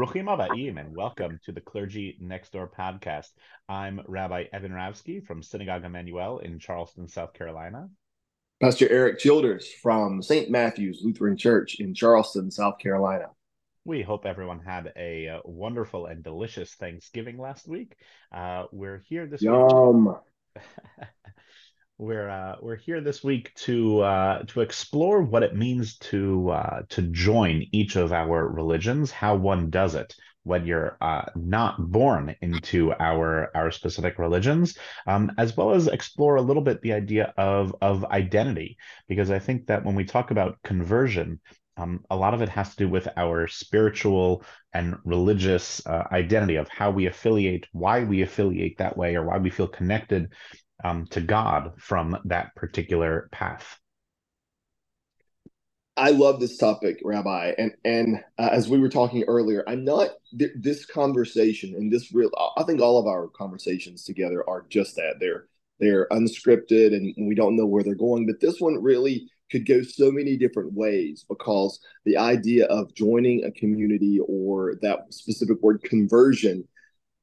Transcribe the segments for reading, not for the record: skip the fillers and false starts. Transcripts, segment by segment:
Ruchim Abaim, and welcome to the Clergy Next Door podcast. I'm Rabbi Evan Ravsky from Synagogue Emmanuel in Charleston, South Carolina. Pastor Eric Childers from St. Matthew's Lutheran Church in Charleston, South Carolina. We hope everyone had a wonderful and delicious Thanksgiving last week. We're here this week. We're here this week to explore what it means to join each of our religions, how one does it when you're not born into our specific religions, as well as explore a little bit the idea of identity, because I think that when we talk about conversion, a lot of it has to do with our spiritual and religious identity of how we affiliate, why we affiliate that way, or why we feel connected to God from that particular path. I love this topic, Rabbi. And as we were talking earlier, I'm not this conversation and this real. I think all of our conversations together are just that. They're unscripted and we don't know where they're going. But this one really could go so many different ways, because the idea of joining a community, or that specific word conversion,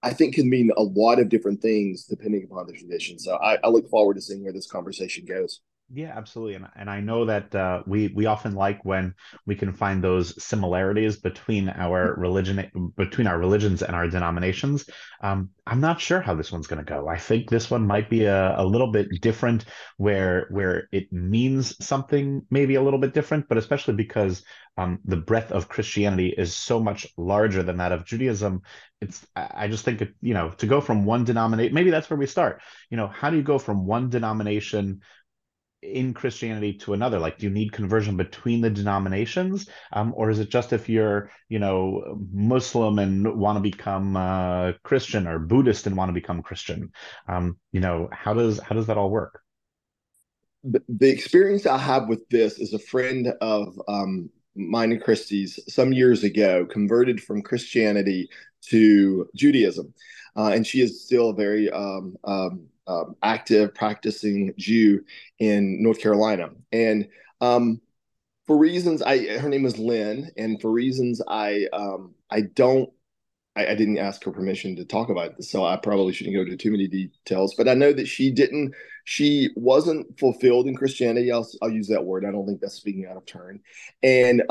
I think can mean a lot of different things depending upon the tradition. So I look forward to seeing where this conversation goes. Yeah, absolutely. And I know that we often like when we can find those similarities between our religions and our denominations. I'm not sure how this one's going to go. I think this one might be a little bit different, where it means something maybe a little bit different, but especially because the breadth of Christianity is so much larger than that of Judaism. I just think, to go from one denomination, maybe that's where we start. How do you go from one denomination in Christianity to another? Like, do you need conversion between the denominations, or is it just if you're Muslim and want to become Christian, or Buddhist and want to become Christian? How does that all work? The experience I have with this is a friend of mine and Christie's some years ago converted from Christianity to Judaism, and she is still very active practicing Jew in North Carolina. And for reasons, her name is Lynn, and for reasons I didn't ask her permission to talk about this, so I probably shouldn't go into too many details, but I know that she wasn't fulfilled in Christianity. I'll use that word. I don't think that's speaking out of turn. And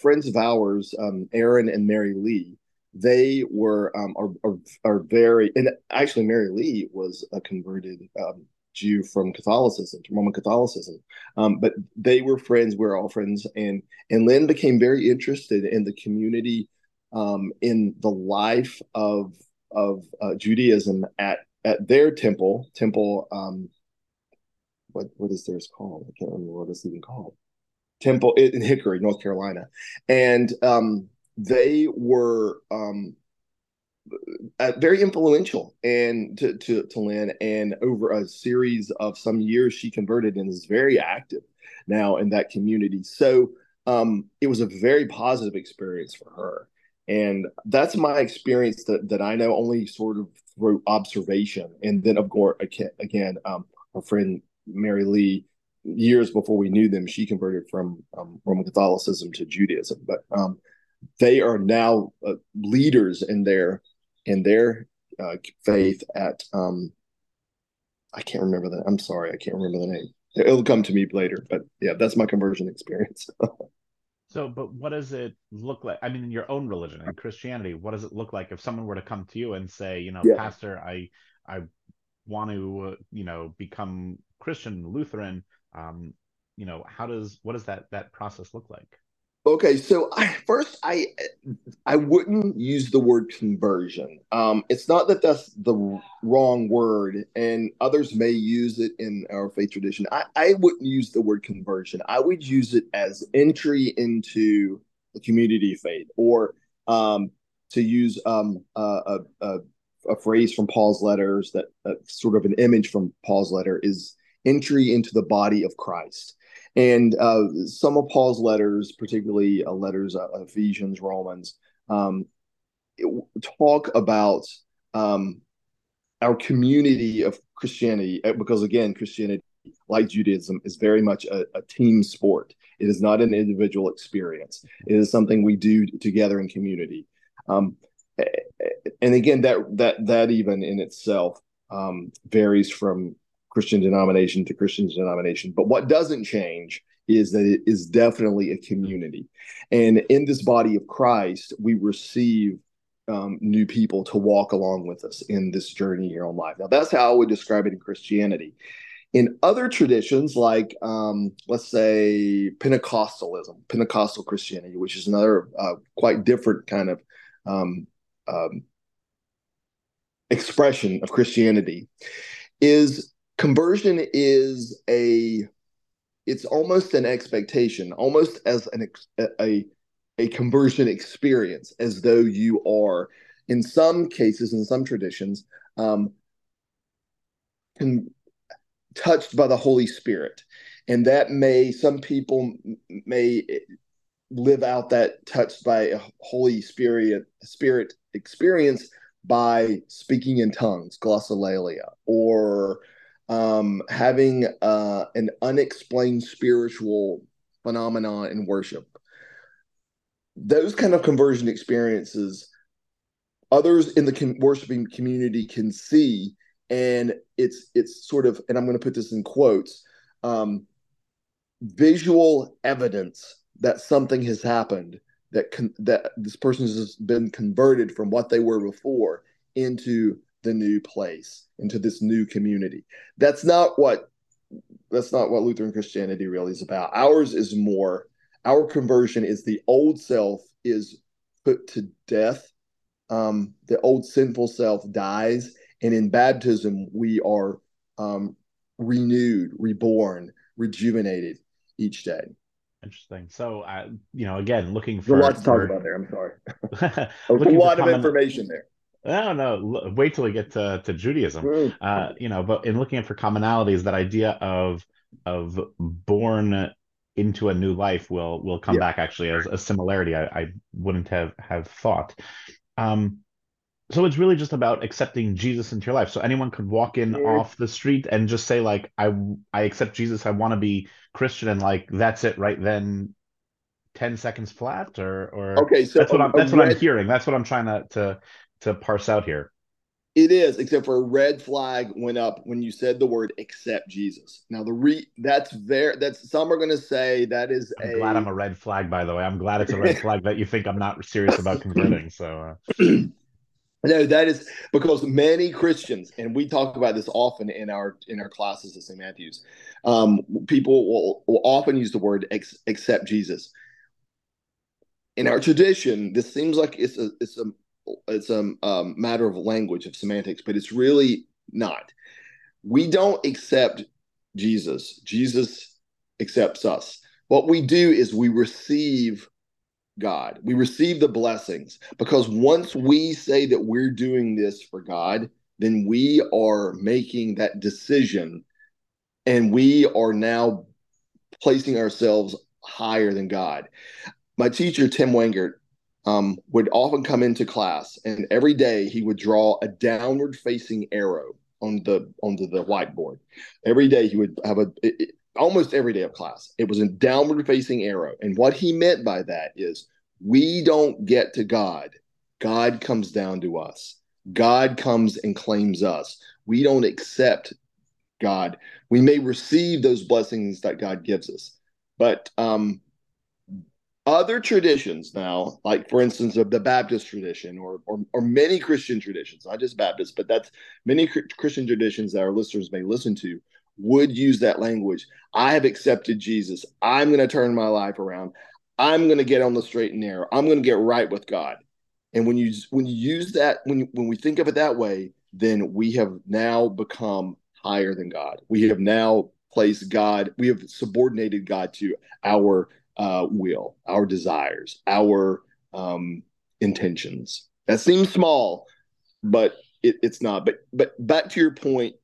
friends of ours, Aaron and Mary Lee, they were are very, and actually Mary Lee was a converted Jew from Catholicism to Roman Catholicism, but they were friends. We're all friends, and Lynn became very interested in the community, in the life of Judaism at their temple. What is theirs called? I can't remember what it's even called. Temple in Hickory, North Carolina, and they were very influential and to Lynn, and over a series of some years she converted and is very active now in that community. So it was a very positive experience for her. And that's my experience that I know only sort of through observation. And then, of course, again, our friend Mary Lee, years before we knew them, she converted from Roman Catholicism to Judaism. But they are now leaders in their faith at I can't remember that. I'm sorry, I can't remember the name. It'll come to me later. But yeah, that's my conversion experience. So, but what does it look like? I mean, in your own religion, in Christianity, what does it look like if someone were to come to you and say, Pastor, I want to become Christian, Lutheran? What does that process look like? Okay, so I wouldn't use the word conversion. It's not that that's the wrong word, and others may use it in our faith tradition. I wouldn't use the word conversion. I would use it as entry into the community of faith, or to use a phrase from Paul's letters that sort of an image from Paul's letter is entry into the body of Christ. And some of Paul's letters, particularly letters Ephesians, Romans, talk about our community of Christianity, because, again, Christianity, like Judaism, is very much a team sport. It is not an individual experience. It is something we do together in community. And again, that even in itself varies from Christian denomination to Christian denomination. But what doesn't change is that it is definitely a community. And in this body of Christ, we receive new people to walk along with us in this journey here on life. Now, that's how I would describe it in Christianity. In other traditions, like, let's say, Pentecostalism, Pentecostal Christianity, which is another quite different kind of expression of Christianity, is conversion is it's almost an expectation, almost as a conversion experience, as though you are, in some cases, in some traditions, touched by the Holy Spirit. And that some people may live out that touched by a Holy Spirit experience by speaking in tongues, glossolalia, or having an unexplained spiritual phenomenon in worship. Those kind of conversion experiences, others in the worshiping community can see. And it's sort of, and I'm going to put this in quotes, visual evidence that something has happened, that this person has been converted from what they were before into the new place, into this new community. That's not what Lutheran Christianity really is about. Our conversion is the old self is put to death. The old sinful self dies. And in baptism, we are renewed, reborn, rejuvenated each day. Interesting. So, again, looking for... There's a lot to talk about there. I'm sorry. a lot of information there. No. Wait till we get to Judaism. Mm. But in looking for commonalities, that idea of born into a new life will come back actually as a similarity. I wouldn't have thought. So it's really just about accepting Jesus into your life. So anyone could walk in off the street and just say, like, I accept Jesus. I want to be Christian. And like, that's it right then, 10 seconds flat or okay. So that's what I'm hearing. That's what I'm trying to parse out here. It is, except for a red flag went up when you said the word accept Jesus. Now some are going to say that is I'm glad I'm a red flag, by the way. I'm glad it's a red flag that you think I'm not serious about converting. So, no, that is because many Christians, and we talk about this often in our classes at St. Matthew's, people will often use the word accept Jesus. In our tradition, this seems like it's a matter of language, of semantics, but it's really not. We don't accept Jesus. Jesus accepts us. What we do is we receive God. We receive the blessings, because once we say that we're doing this for God, then we are making that decision, and we are now placing ourselves higher than God. My teacher, Tim Wengert, would often come into class, and every day he would draw a downward facing arrow onto the whiteboard. Every day he would have almost every day of class, it was a downward-facing arrow. And what he meant by that is we don't get to God. God comes down to us. God comes and claims us. We don't accept God. We may receive those blessings that God gives us. But other traditions now, like, for instance, of the Baptist tradition or many Christian traditions, not just Baptists, but that's many Christian traditions that our listeners may listen to, would use that language. I have accepted Jesus. I'm going to turn my life around. I'm going to get on the straight and narrow. I'm going to get right with God. And when you use that, when we think of it that way, then we have now become higher than God. We have now placed God. We have subordinated God to our will, our desires, our intentions. That seems small, but it's not. But back to your point.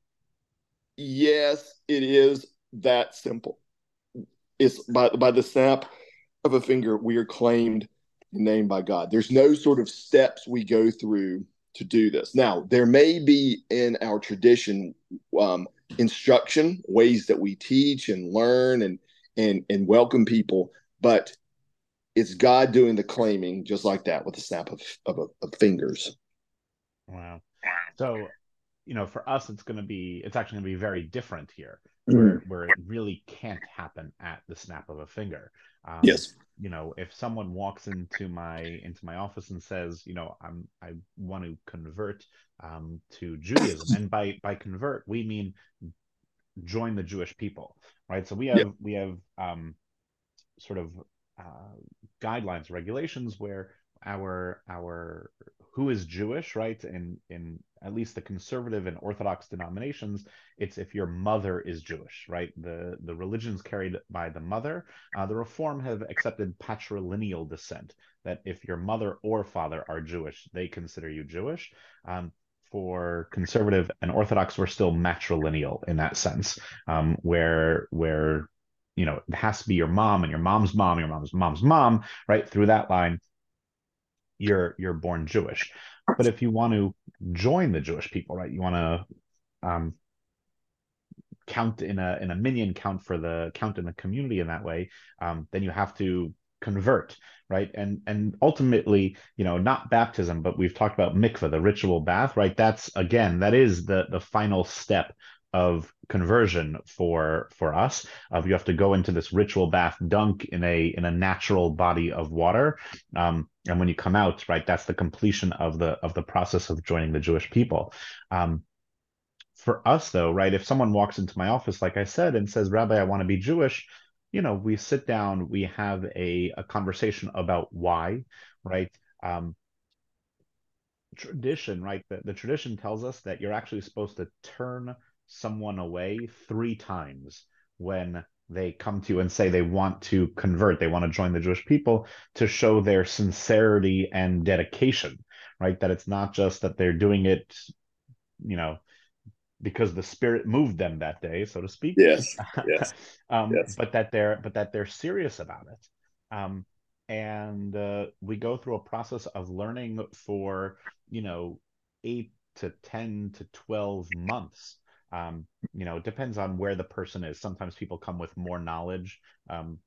Yes, it is that simple. It's by the snap of a finger, we are claimed and named by God. There's no sort of steps we go through to do this. Now, there may be in our tradition instruction, ways that we teach and learn and welcome people, but It's God doing the claiming, just like that, with a snap of fingers. Wow. So, you know, for us, it's actually going to be very different here, where it really can't happen at the snap of a finger. Yes. You know, if someone walks into my office and says, you know, I want to convert to Judaism, and by convert we mean join the Jewish people, right? So we have sort of guidelines, regulations where our who is Jewish, right? In at least the conservative and Orthodox denominations, it's if your mother is Jewish, right? The religion's carried by the mother. The Reform have accepted patrilineal descent, that if your mother or father are Jewish, they consider you Jewish. For conservative and Orthodox, we're still matrilineal in that sense, where you know, it has to be your mom and your mom's mom, your mom's mom's mom, right? Through that line, you're born Jewish. But if you want to join the Jewish people, right, you want to count in a minyan count for the count in the community in that way, then you have to convert, right? And ultimately, you know, not baptism, but we've talked about mikveh, the ritual bath, right? That's, again, that is the final step of conversion for us. You have to go into this ritual bath, dunk in a natural body of water, and when you come out, right, that's the completion of the process of joining the Jewish people. For us, though, right, if someone walks into my office, like I said, and says, Rabbi, I want to be Jewish, you know, we sit down, we have a conversation about why, right? Tradition, right? The tradition tells us that you're actually supposed to turn someone away 3 times when they come to you and say they want to convert, they want to join the Jewish people, to show their sincerity and dedication, right? That it's not just that they're doing it, you know, because the Spirit moved them that day, so to speak. Yes. Yes. But that they're serious about it. And we go through a process of learning for, you know, 8 to 10 to 12 months. You know, it depends on where the person is. Sometimes people come with more knowledge.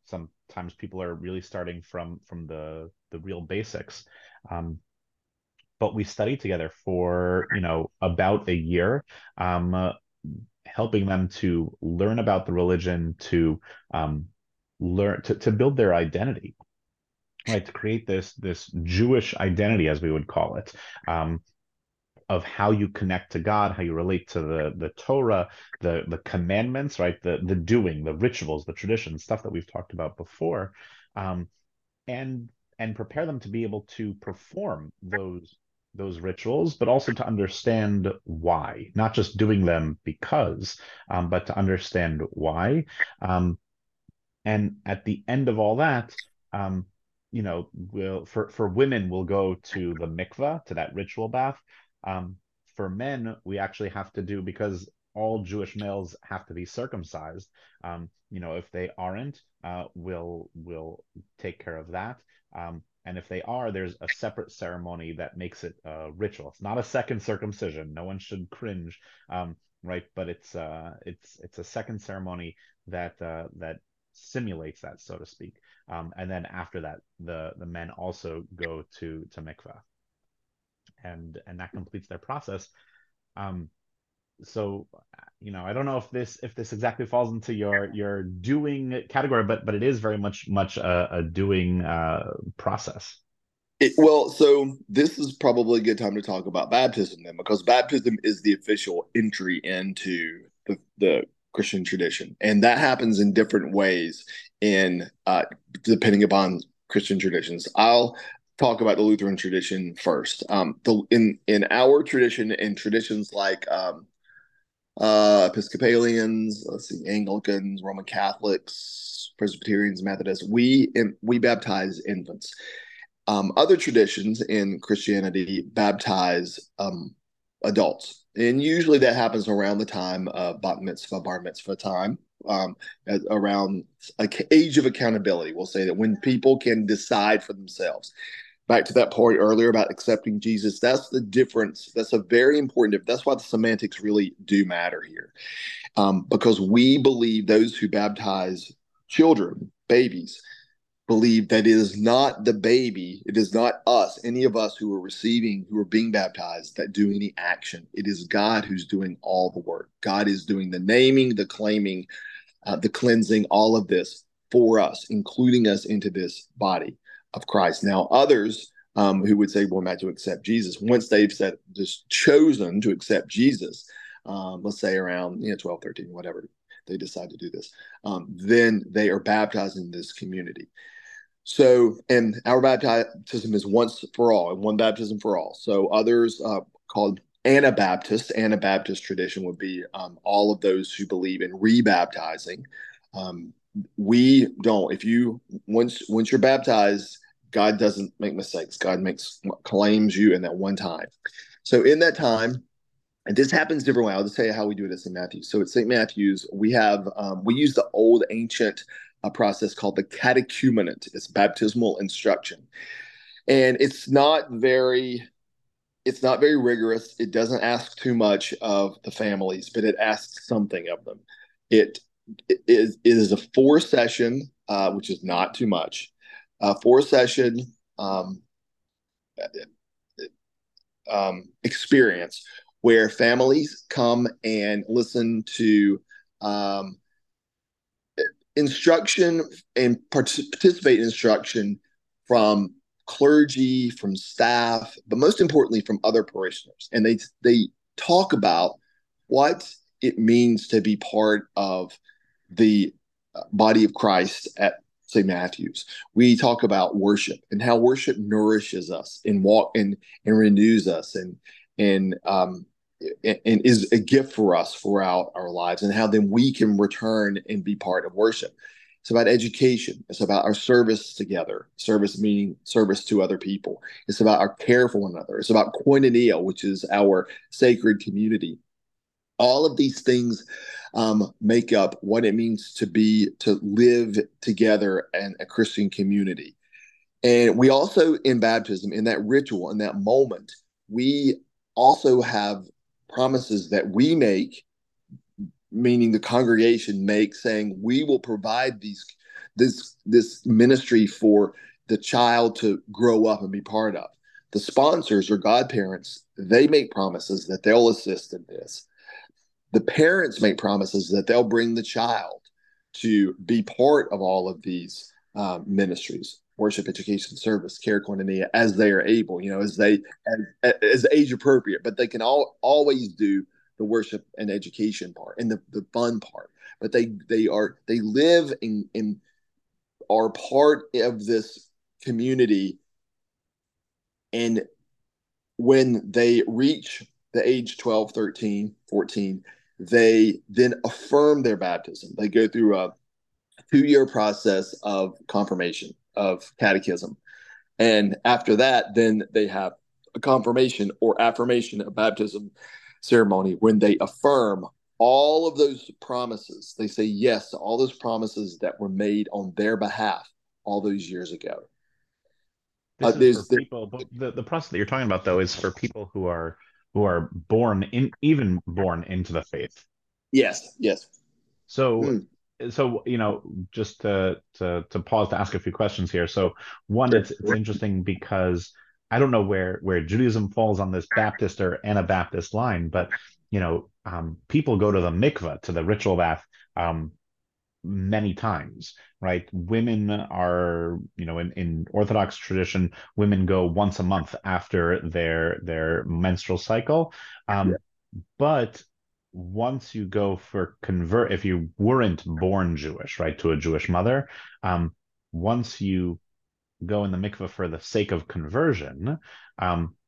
Sometimes people are really starting from the real basics. But we study together for, you know, about a year, helping them to learn about the religion, to learn to build their identity, right? To create this Jewish identity, as we would call it. Of how you connect to God, how you relate to the Torah, the commandments, right? The doing, the rituals, the traditions, stuff that we've talked about before, and prepare them to be able to perform those rituals, but also to understand why, not just doing them because, but to understand why. And at the end of all that, you know, for women, we'll go to the mikveh, to that ritual bath. For men, we actually have to do, because all Jewish males have to be circumcised. You know, if they aren't, we'll take care of that. And if they are, there's a separate ceremony that makes it a ritual. It's not a second circumcision. No one should cringe, right? But it's a second ceremony that simulates that, so to speak. And then after that, the men also go to mikveh. And that completes their process. So, you know, I don't know if this exactly falls into your doing category, but it is very much a doing process. So this is probably a good time to talk about baptism then, because baptism is the official entry into the Christian tradition, and that happens in different ways in depending upon Christian traditions. I'll talk about the Lutheran tradition first. In our tradition, in traditions like Episcopalians, Anglicans, Roman Catholics, Presbyterians, Methodists, we baptize infants. Other traditions in Christianity baptize adults, and usually that happens around the time of bar mitzvah time, around age of accountability. We'll say that when people can decide for themselves. Back to that point earlier about accepting Jesus, that's the difference. That's a very important difference. That's why the semantics really do matter here, because we believe those who baptize children, babies, believe that it is not the baby, it is not us, any of us who are receiving, who are being baptized, that do any action. It is God who's doing all the work. God is doing the naming, the claiming, the cleansing, all of this for us, including us into this body of Christ. Now, others who would say, well, I'm not to accept Jesus, once they've said, just chosen to accept Jesus, let's say around 12, 13, whatever, they decide to do this, then they are baptized in this community. So, and our baptism is once for all, and one baptism for all. So others called Anabaptist tradition would be all of those who believe in rebaptizing. We don't. If you once you're baptized, God doesn't make mistakes. God claims you in that one time. So in that time, and this happens different way. I'll just tell you how we do it at St. Matthew's. So at St. Matthew's, we have we use the old ancient process called the catechumenate. It's baptismal instruction, and it's not very rigorous. It doesn't ask too much of the families, but it asks something of them. It is a 4-session, which is not too much. 4-session experience, where families come and listen to instruction and participate in instruction from clergy, from staff, but most importantly from other parishioners. And they talk about what it means to be part of the body of Christ at St. Matthew's. We talk about worship and how worship nourishes us and renews us and is a gift for us throughout our lives, and how then we can return and be part of worship. It's about education. It's about our service together, service meaning service to other people. It's about our care for one another. It's about koinonia, which is our sacred community. All of these things make up what it means to live together in a Christian community. And we also, in baptism, in that ritual, in that moment, we also have promises that we make, meaning the congregation makes, saying we will provide this ministry for the child to grow up and be part of. The sponsors or godparents, they make promises that they'll assist in this. The parents make promises that they'll bring the child to be part of all of these ministries: worship, education, service, care, koinonia, as they are able, as age appropriate. But they can always do the worship and education part and the fun part. But they live and are part of this community. And when they reach the age 12, 13, 14, they then affirm their baptism. They go through a 2-year process of confirmation, of catechism, and after that then they have a confirmation or affirmation of baptism ceremony when they affirm all of those promises. They say yes to all those promises that were made on their behalf all those years ago. The process that you're talking about, though, is for people who are born into the faith. Yes So So, just to pause to ask a few questions here. So one, it's interesting because I don't know where Judaism falls on this Baptist or Anabaptist line, but, people go to the mikveh, to the ritual bath, many times, right? Women are, in Orthodox tradition, women go once a month after their menstrual cycle. But once you go for convert, if you weren't born Jewish, right, to a Jewish mother, once you go in the mikveh for the sake of conversion,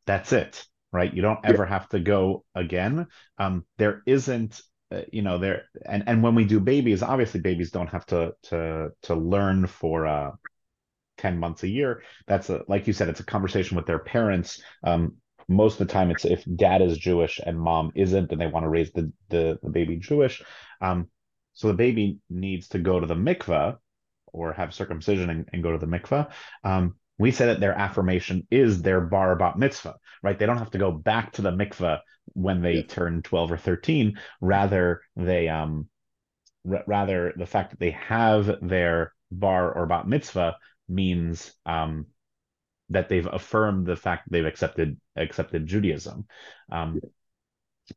that's it, right? You don't ever have to go again. There isn't, and when we do babies, obviously babies don't have to learn for 10 months a year. That's like you said, it's a conversation with their parents. Most of the time, it's if dad is Jewish and mom isn't, and they want to raise the baby Jewish. So the baby needs to go to the mikveh or have circumcision and go to the mikveh. We say that their affirmation is their bar bat mitzvah, right? They don't have to go back to the mikveh when they turn 12 or 13. Rather, the fact that they have their bar or bat mitzvah means that they've affirmed the fact that they've accepted Judaism.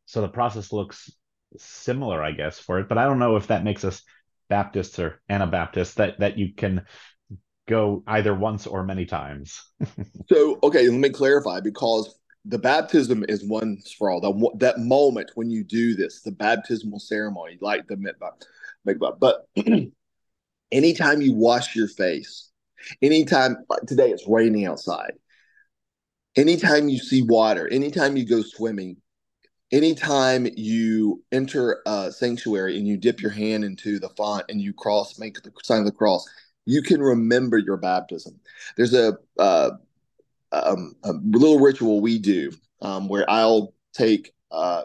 So the process looks similar, I guess, for it, but I don't know if that makes us Baptists or Anabaptists, that you can go either once or many times. So, okay, let me clarify, because the baptism is once for all. That moment when you do this, the baptismal ceremony, like the mikvah. But anytime you wash your face, anytime, like today it's raining outside, anytime you see water, anytime you go swimming, anytime you enter a sanctuary and you dip your hand into the font and you make the sign of the cross, you can remember your baptism. There's a little ritual we do where I'll take,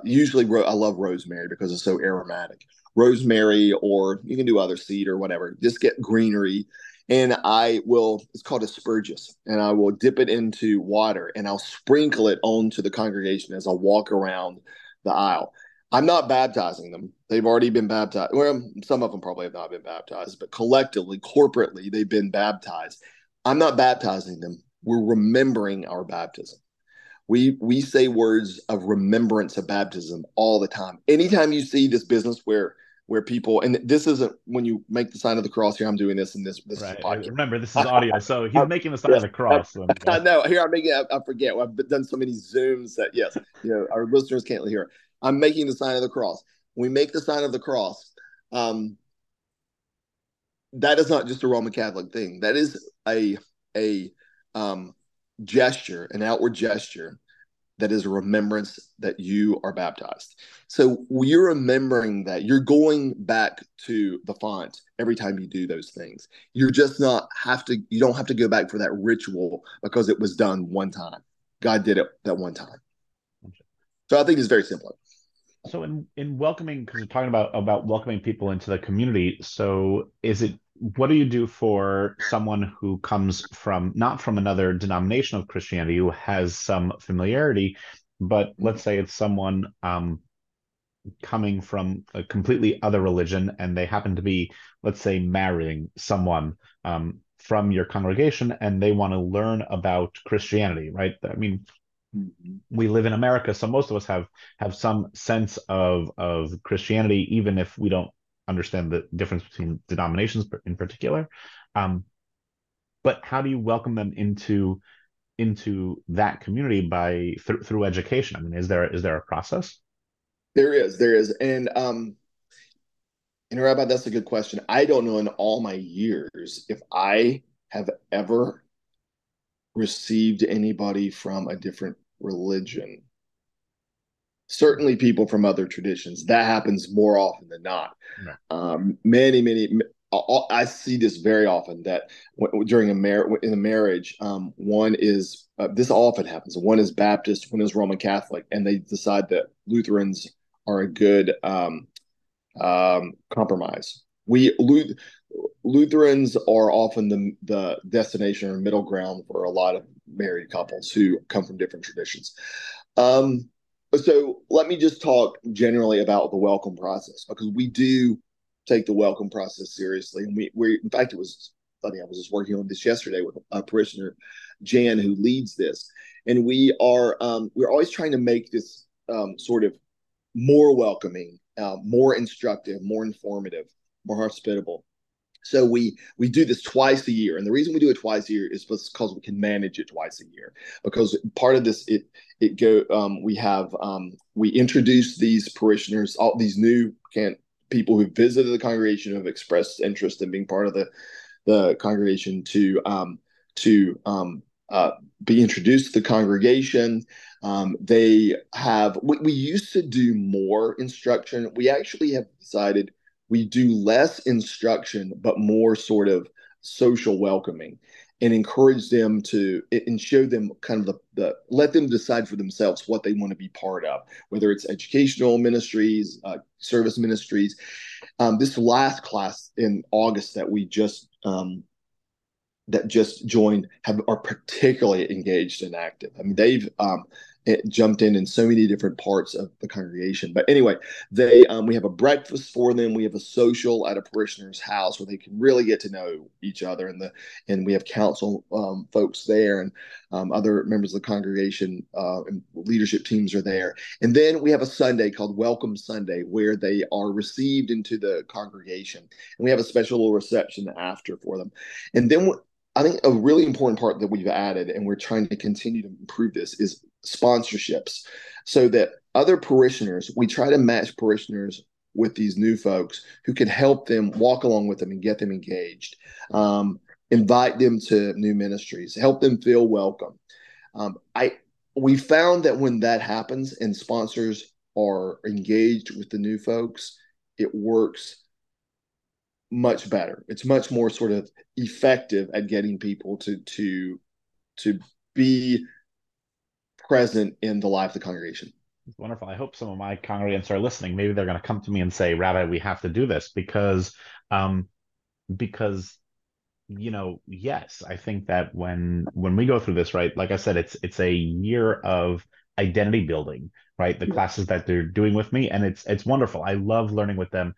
usually I love rosemary because it's so aromatic. Rosemary, or you can do other seed or whatever, just get greenery. And it's called aspergillus, and I will dip it into water and I'll sprinkle it onto the congregation as I walk around the aisle. I'm not baptizing them. They've already been baptized. Well, some of them probably have not been baptized, but collectively, corporately, they've been baptized. I'm not baptizing them. We're remembering our baptism. We say words of remembrance of baptism all the time. Anytime you see this business where people, and this isn't when you make the sign of the cross here, I'm doing this and this right. Is podcast. Remember, this is audio, so he's making the sign of the cross. I know. Here I'm making it, I forget. I've done so many Zooms that, yes, our listeners can't hear it. I'm making the sign of the cross. When we make the sign of the cross, that is not just a Roman Catholic thing. That is a gesture, an outward gesture that is a remembrance that you are baptized. So you're remembering that. You're going back to the font every time you do those things. You don't have to go back for that ritual because it was done one time. God did it that one time. So I think it's very simple. So in welcoming, because we're talking about welcoming people into the community. So what do you do for someone who comes from, not from another denomination of Christianity, who has some familiarity, but let's say it's someone coming from a completely other religion, and they happen to be, let's say, marrying someone from your congregation, and they want to learn about Christianity, right? I mean, we live in America, so most of us have some sense of Christianity, even if we don't understand the difference between denominations in particular. But how do you welcome them into that community by through education? I mean, is there a process? There is. And Rabbi, that's a good question. I don't know in all my years if I have ever received anybody from a different religion. Certainly people from other traditions. That happens more often than not. Right. Many I see this very often, that during in a marriage, one is, this often happens, one is Baptist, one is Roman Catholic, and they decide that Lutherans are a good compromise. Lutherans are often the destination or middle ground for a lot of married couples who come from different traditions. So let me just talk generally about the welcome process, because we do take the welcome process seriously. And we in fact, it was funny, I was just working on this yesterday with a parishioner, Jan, who leads this. And we're always trying to make this sort of more welcoming, more instructive, more informative, more hospitable. So we do this twice a year. And the reason we do it twice a year is because we can manage it twice a year. Because part of this, we introduce these parishioners, all these new people who visited the congregation, who have expressed interest in being part of the congregation, to be introduced to the congregation. We used to do more instruction. We actually have decided we do less instruction, but more sort of social welcoming, and encourage them and show them kind of let them decide for themselves what they want to be part of, whether it's educational ministries, service ministries. This last class in August that we just joined are particularly engaged and active. I mean, they've it jumped in so many different parts of the congregation. But anyway, they we have a breakfast for them. We have a social at a parishioner's house where they can really get to know each other, and we have council folks there, and other members of the congregation and leadership teams are there. And then we have a Sunday called Welcome Sunday where they are received into the congregation, and we have a special little reception after for them. And then I think a really important part that we've added, and we're trying to continue to improve this, is sponsorships, so that other parishioners, we try to match parishioners with these new folks who can help them, walk along with them, and get them engaged, invite them to new ministries, help them feel welcome. We found that when that happens and sponsors are engaged with the new folks, it works much better. It's much more sort of effective at getting people to be present in the life of the congregation. That's wonderful. I hope some of my congregants are listening. Maybe they're going to come to me and say, Rabbi, we have to do this because, you know, yes, I think that when we go through this, right, like I said, it's a year of identity building, right? The classes that they're doing with me, and it's wonderful. I love learning with them.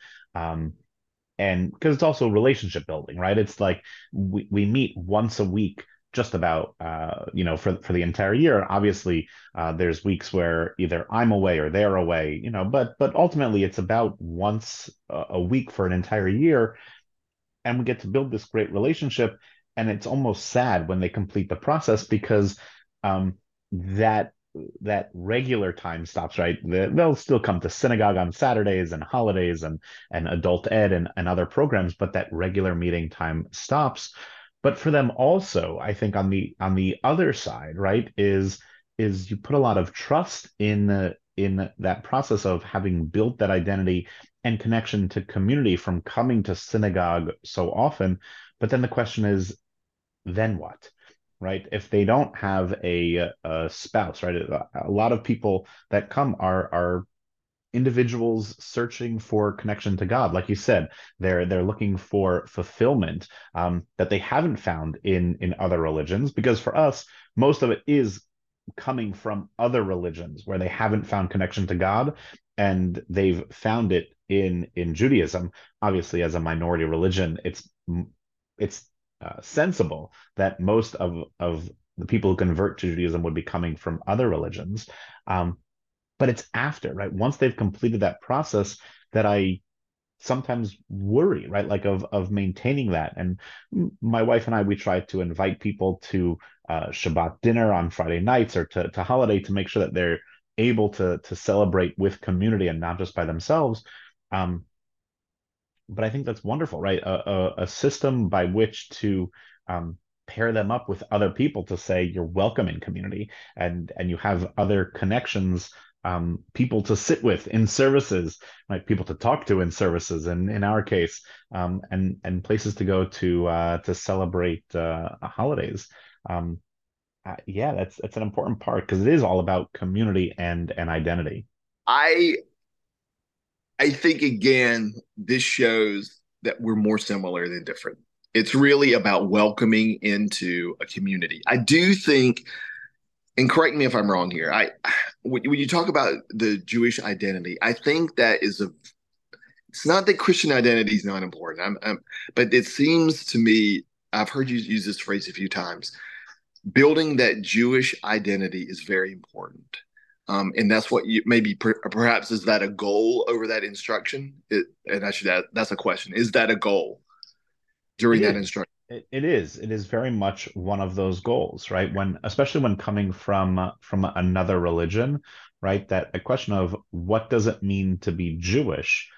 And because it's also relationship building, right? It's like we meet once a week just about, for the entire year. Obviously, there's weeks where either I'm away or they're away, but ultimately it's about once a week for an entire year. And we get to build this great relationship. And it's almost sad when they complete the process because that regular time stops, right? They'll still come to synagogue on Saturdays and holidays and adult ed and other programs, but that regular meeting time stops. But for them also, I think on the other side, right, is you put a lot of trust in that process of having built that identity and connection to community from coming to synagogue so often. But then the question is, then what? Right? If they don't have a spouse, right? A lot of people that come are individuals searching for connection to God. Like you said, they're looking for fulfillment that they haven't found in other religions, because for us, most of it is coming from other religions where they haven't found connection to God, and they've found it in Judaism. Obviously, as a minority religion, it's sensible that most of the people who convert to Judaism would be coming from other religions. But it's after, right? Once they've completed that process, that I sometimes worry, right? Like of maintaining that. And my wife and I, we try to invite people to Shabbat dinner on Friday nights or to holiday to make sure that they're able to celebrate with community and not just by themselves. But I think that's wonderful, right? A system by which to pair them up with other people to say you're welcome in community, and you have other connections, people to sit with in services, like people to talk to in services, and in our case, and places to go to celebrate holidays. That's an important part because it is all about community and identity. I think, again, this shows that we're more similar than different. It's really about welcoming into a community. I do think, and correct me if I'm wrong here, when you talk about the Jewish identity, I think that it's not that Christian identity is not important, but it seems to me, I've heard you use this phrase a few times, building that Jewish identity is very important. And that's what you maybe perhaps is that a goal over that instruction? That's a question. Is that a goal during that instruction? It is. It is very much one of those goals, right? Especially when coming from another religion, right? That a question of what does it mean to be Jewish?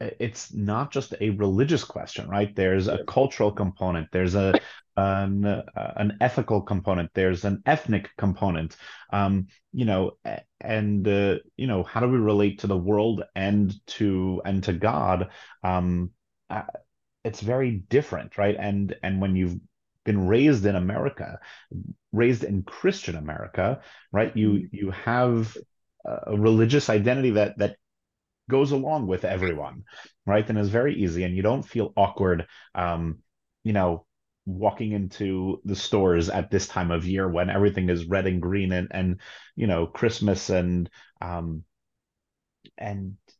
It's not just a religious question, right? There's a cultural component. There's an ethical component. There's an ethnic component. How do we relate to the world and to God? It's very different, right? And when you've been raised in America, raised in Christian America, right? You have a religious identity that goes along with everyone, right? And it's very easy, and you don't feel awkward, walking into the stores at this time of year when everything is red and green and you know, Christmas and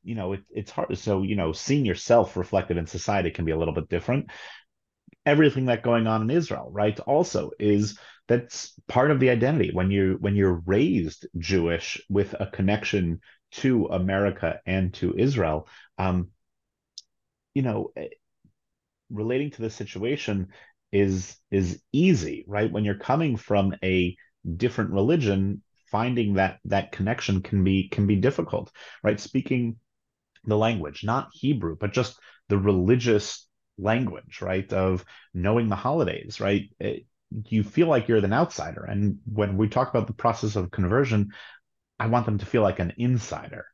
you know, it's hard. So, you know, seeing yourself reflected in society can be a little bit different. Everything that's going on in Israel, right, also is, that's part of the identity. When you're raised Jewish with a connection to America and to Israel, you know, relating to the situation is easy, right? When you're coming from a different religion, finding that connection can be difficult, right? Speaking the language, not Hebrew, but just the religious language, right, of knowing the holidays, right? You feel like you're an outsider. And when we talk about the process of conversion, I want them to feel like an insider.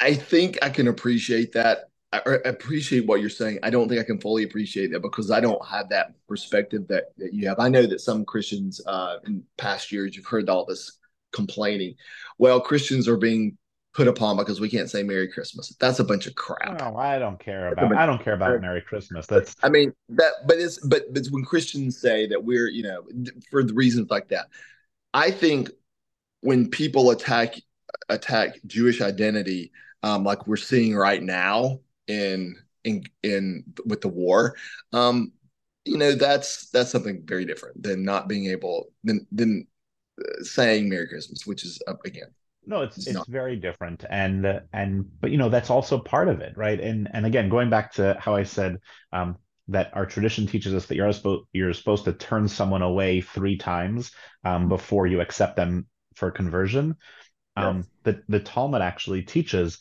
I think I can appreciate that. I appreciate what you're saying. I don't think I can fully appreciate that because I don't have that perspective that you have. I know that some Christians in past years, you've heard all this complaining. Well, Christians are being put upon because we can't say Merry Christmas. That's a bunch of crap. No, I don't care about Merry Christmas. That's, I mean, that, but it's when Christians say that we're, you know, for the reasons like that. I think when people attack Jewish identity, like we're seeing right now, in with the war, you know, that's something very different than not being able than saying Merry Christmas, which is again. No, it's very different, but you know, that's also part of it, right? And again, going back to how I said that our tradition teaches us that you're supposed to turn someone away 3 times before you accept them for conversion. Yes. The Talmud actually teaches.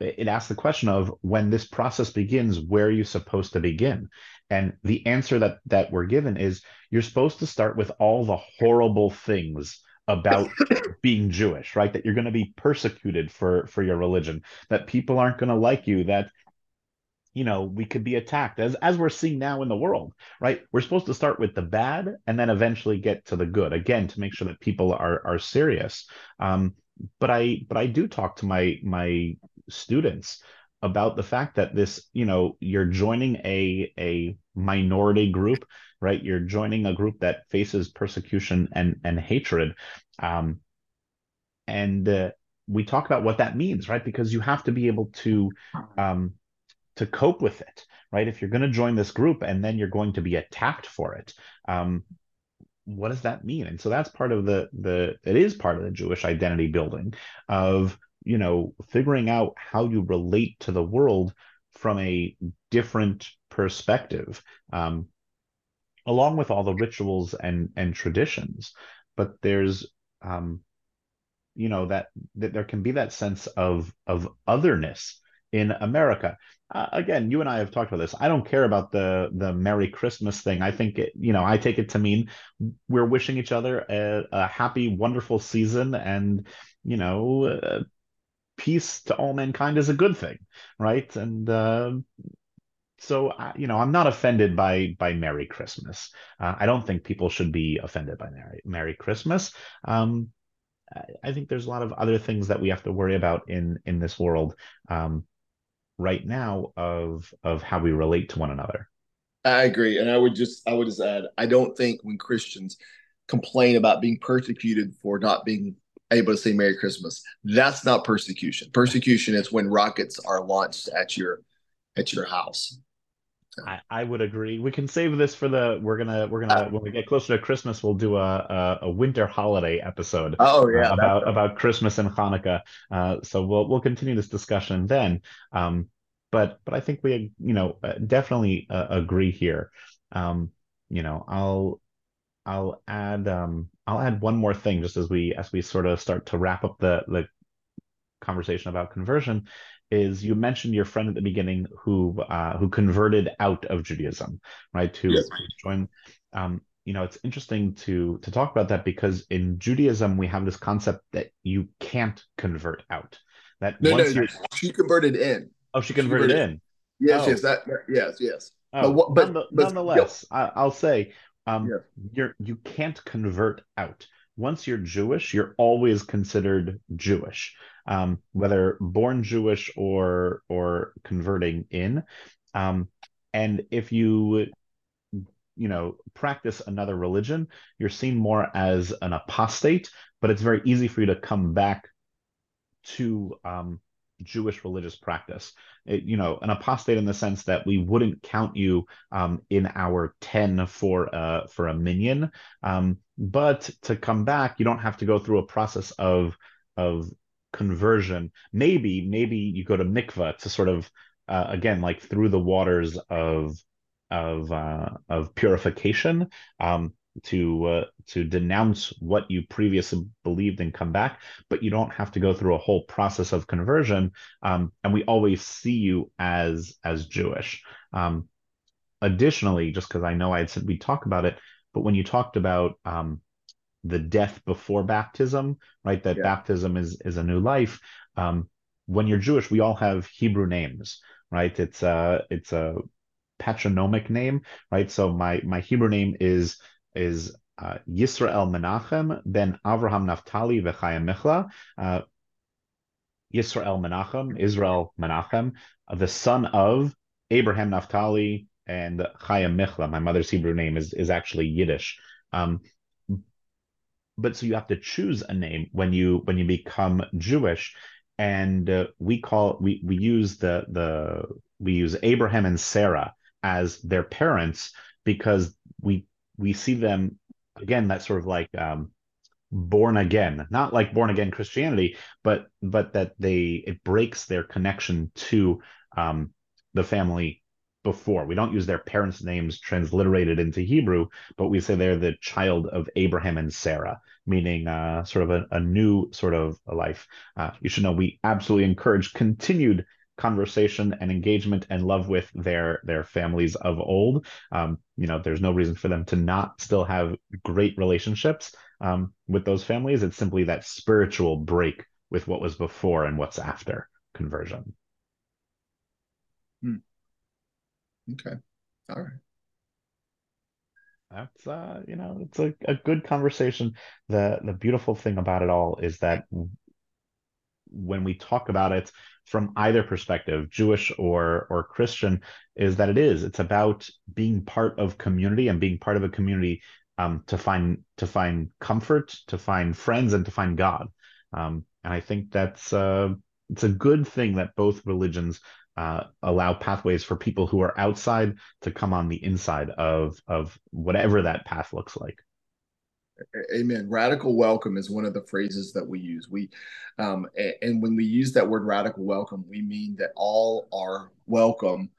It asks the question of, when this process begins, where are you supposed to begin? And the answer that we're given is, you're supposed to start with all the horrible things about being Jewish, right? That you're going to be persecuted for your religion, that people aren't going to like you, that, you know, we could be attacked, as we're seeing now in the world, right? We're supposed to start with the bad and then eventually get to the good, again, to make sure that people are serious. But I do talk to my students about the fact that this, you know, you're joining a minority group, right? You're joining a group that faces persecution and hatred. We talk about what that means, right? Because you have to be able to cope with it, right? If you're going to join this group and then you're going to be attacked for it, what does that mean? And so that's part of it is part of the Jewish identity building of, you know, figuring out how you relate to the world from a different perspective, along with all the rituals and traditions. But there's, you know, that there can be that sense of otherness in America. Again, you and I have talked about this. I don't care about the Merry Christmas thing. I think it, you know, I take it to mean we're wishing each other a happy, wonderful season, and, you know, peace to all mankind is a good thing, right? And so, you know, I'm not offended by Merry Christmas. I don't think people should be offended by Merry Christmas. I think there's a lot of other things that we have to worry about in this world. Right now of how we relate to one another. I agree. And I would just add, I don't think when Christians complain about being persecuted for not being able to say Merry Christmas, that's not persecution. Persecution is when rockets are launched at your house. I would agree. We can save this for we're gonna when we get closer to Christmas, we'll do a winter holiday episode. Oh yeah, about Christmas and Hanukkah. So we'll continue this discussion then. But I think we, you know, definitely agree here. You know, I'll add one more thing just as we sort of start to wrap up the conversation about conversion. Is you mentioned your friend at the beginning who converted out of Judaism, right? Who yes. joined. You know, it's interesting to talk about that because in Judaism we have this concept that you can't convert out. That she converted in. Oh, she converted in. Yes. Yes. Oh, but nonetheless, yeah. I'll say you can't convert out. Once you're Jewish, you're always considered Jewish, whether born Jewish or converting in. And if you, you know, practice another religion, you're seen more as an apostate, but it's very easy for you to come back to Jewish religious practice. You know, an apostate in the sense that we wouldn't count you in our 10 for a minion, but to come back, you don't have to go through a process of conversion. Maybe you go to mikvah to sort of again, like through the waters of purification, to denounce what you previously believed and come back, but you don't have to go through a whole process of conversion. And we always see you as Jewish. Additionally, just because I know I had said we talk about it, but when you talked about the death before baptism, right? That baptism is a new life. When you're Jewish, we all have Hebrew names, right? It's a patronymic name, right? So my Hebrew name is Yisrael Menachem ben Avraham Naftali v'Chaim Michla. Yisrael Menachem, Israel Menachem, the son of Abraham Naftali and Chaim Michla. My mother's Hebrew name is actually Yiddish. But so you have to choose a name when you become Jewish, and we use Abraham and Sarah as their parents, because we see them again, that sort of like born again, not like born again Christianity, but that it breaks their connection to the family before. We don't use their parents' names transliterated into Hebrew, but we say they're the child of Abraham and Sarah, meaning sort of a new sort of a life. You should know we absolutely encourage continued conversation and engagement and love with their families of old. You know, there's no reason for them to not still have great relationships with those families. It's simply that spiritual break with what was before and what's after conversion. Okay, all right. That's you know, it's a good conversation. The beautiful thing about it all is that when we talk about it from either perspective, Jewish or Christian, is that it's about being part of community, and being part of a community to find comfort, to find friends, and to find God. And I think that's it's a good thing that both religions allow pathways for people who are outside to come on the inside of whatever that path looks like. Amen. Radical welcome is one of the phrases that we use. And when we use that word radical welcome, we mean that all are welcome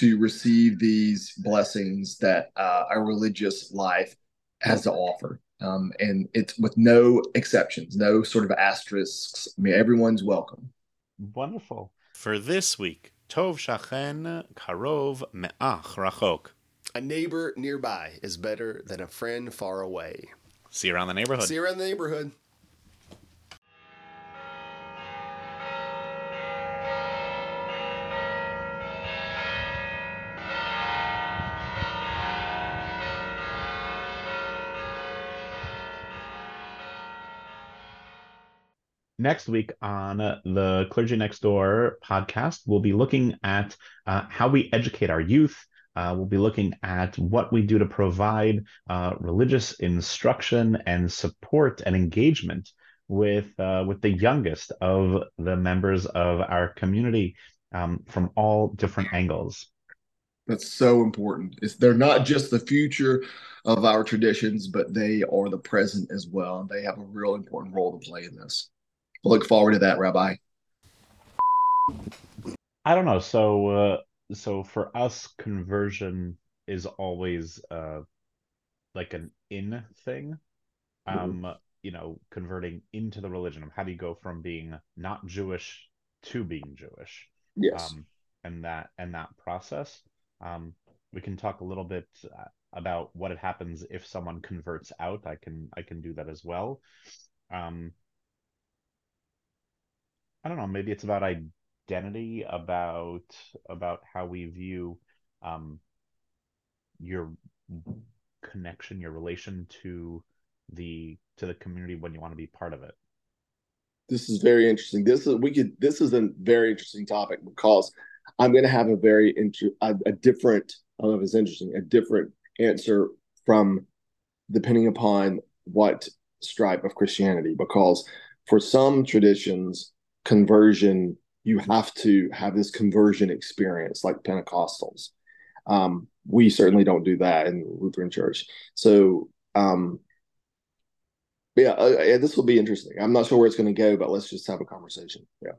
to receive these blessings that our religious life has to offer. And it's with no exceptions, no sort of asterisks. I mean, everyone's welcome. Wonderful. For this week, Tov Shachen Karov Me'ach Rachok. A neighbor nearby is better than a friend far away. See you around the neighborhood. See you around the neighborhood. Next week on the Clergy Next Door podcast, we'll be looking at how we educate our youth. We'll be looking at what we do to provide religious instruction and support and engagement with the youngest of the members of our community from all different angles. That's so important. They're not just the future of our traditions, but they are the present as well. They have a real important role to play in this. I look forward to that, Rabbi. I don't know. So for us, conversion is always like an in thing. You know, converting into the religion. How do you go from being not Jewish to being Jewish? Yes. And that process. We can talk a little bit about what it happens if someone converts out. I can do that as well. I don't know, maybe it's about identity, about how we view your connection, your relation to the community when you want to be part of it. This is very interesting. This is a very interesting topic, because I'm going to have a very different, I don't know if it's interesting, a different answer from depending upon what stripe of Christianity, because for some traditions, conversion, you have to have this conversion experience like Pentecostals. We certainly don't do that in Lutheran Church. So, this will be interesting. I'm not sure where it's going to go, but let's just have a conversation. Yeah.